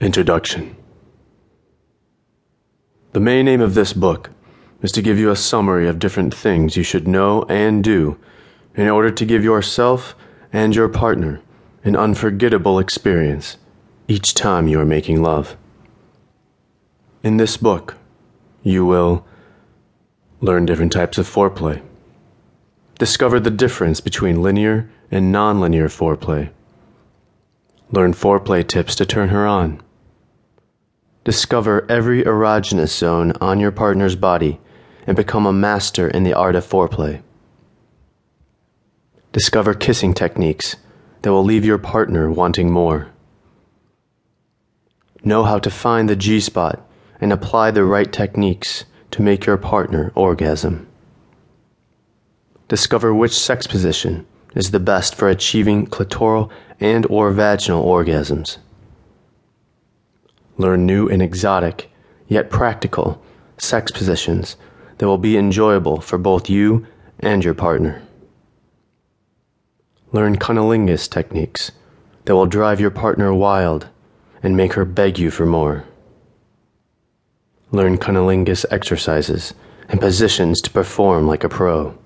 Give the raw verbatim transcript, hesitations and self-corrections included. Introduction. The main aim of this book is to give you a summary of different things you should know and do in order to give yourself and your partner an unforgettable experience each time you are making love. In this book, you will learn different types of foreplay, discover the difference between linear and non-linear foreplay, learn foreplay tips to turn her on, discover every erogenous zone on your partner's body and become a master in the art of foreplay. Discover kissing techniques that will leave your partner wanting more. Know how to find the G-spot and apply the right techniques to make your partner orgasm. Discover which sex position is the best for achieving clitoral and or vaginal orgasms. Learn new and exotic, yet practical, sex positions that will be enjoyable for both you and your partner. Learn cunnilingus techniques that will drive your partner wild and make her beg you for more. Learn cunnilingus exercises and positions to perform like a pro.